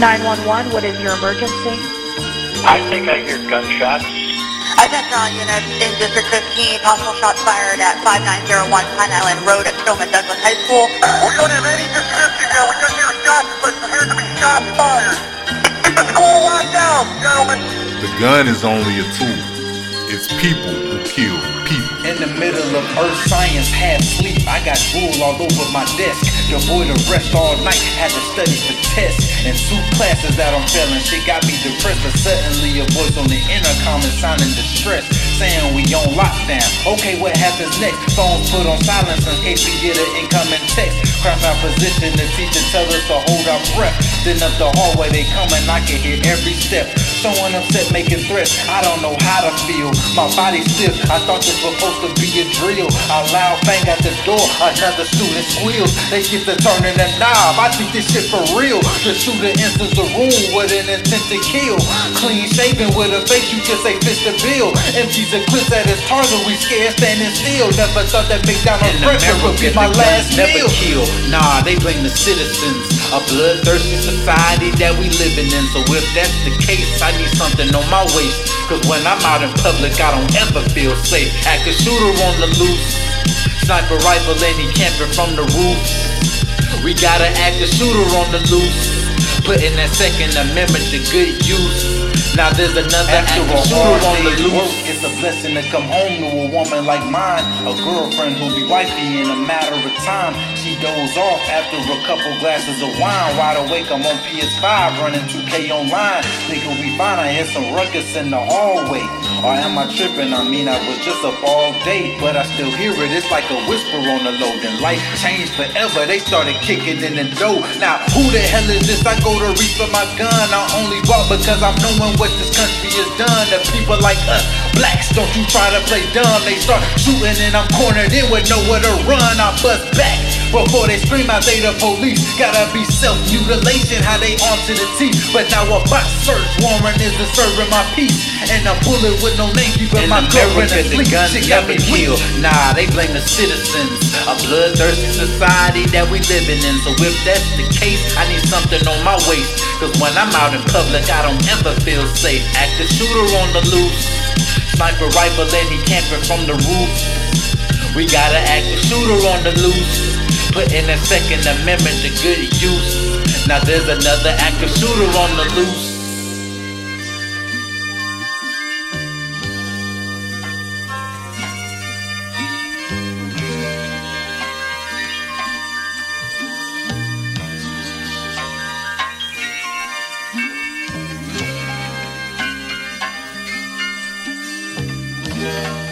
911, what is your emergency? I think I hear gunshots. Attention all units in District 15, possible shots fired at 5901 Pine Island Road at Stillman Douglas High School. We don't have any description now. We don't hear shots, but there appears to be shots fired. Keep the school locked down, gentlemen. The gun is only a tool. It's people who kill people. In the middle of earth science, half sleep. I got drool all over my desk. Devoid of rest all night, had to study for tests and two classes that I'm failing. Shit got me depressed, but suddenly a voice on the intercom is sounding distressed, saying we on lockdown. Okay, what happens next? Phones put on silence in case we get an incoming text. Cross our position, the teacher tell us to hold our breath. Then up the hallway they come and I can hear every step. Someone upset making threats, I don't know how to feel. My body stiff, I thought this was supposed to be a drill. A loud bang at the door, another student squeals. They get to turning the knob, I think this shit for real. The shooter enters the room with an intent to kill. Clean shaven with a face, you just say fish the bill. MG's eclipse at his target, we scared standing still. Never thought that McDonald's breakfast would be my last meal. Never kill. Nah, they blame the citizens. A bloodthirsty society that we living in. So if that's the case, I need something on my waist, cause when I'm out in public I don't ever feel safe. Active shooter on the loose, sniper rifle and he camping from the roof. We got an active shooter on the loose, putting that Second Amendment to good use. Now there's another active shooter on the loose. It's a blessing to come home to a woman like mine, a girlfriend who'll be wifey in a matter of time. She doze off after a couple glasses of wine. Wide awake, I'm on PS5, running 2K online. Nigga, we fine, I hear some ruckus in the hallway. Or am I tripping? I mean, I was just up all day, but I still hear it, it's like a whisper on the low. Then life changed forever, they started kicking in the door. Now who the hell is this? I go to reach for my gun, I only walk because I'm knowing what this country has done to people like us. Blacks, don't you try to play dumb. They start shooting and I'm cornered in with nowhere to run. I bust back before they scream out they the police. Gotta be self-mutilation, how they on to the teeth. But now a box search warrant is disturbing my peace. And a bullet with no name keeping my girlfriend asleep. Shit got me killed. Nah, they blame the citizens. A bloodthirsty society that we living in. So if that's the case, I need something on my waist, cause when I'm out in public I don't ever feel safe. Active shooter on the loose, sniper rifle and he camping from the roof. We got an active shooter on the loose, putting the Second Amendment to good use. Now there's another active shooter on the loose. Yeah.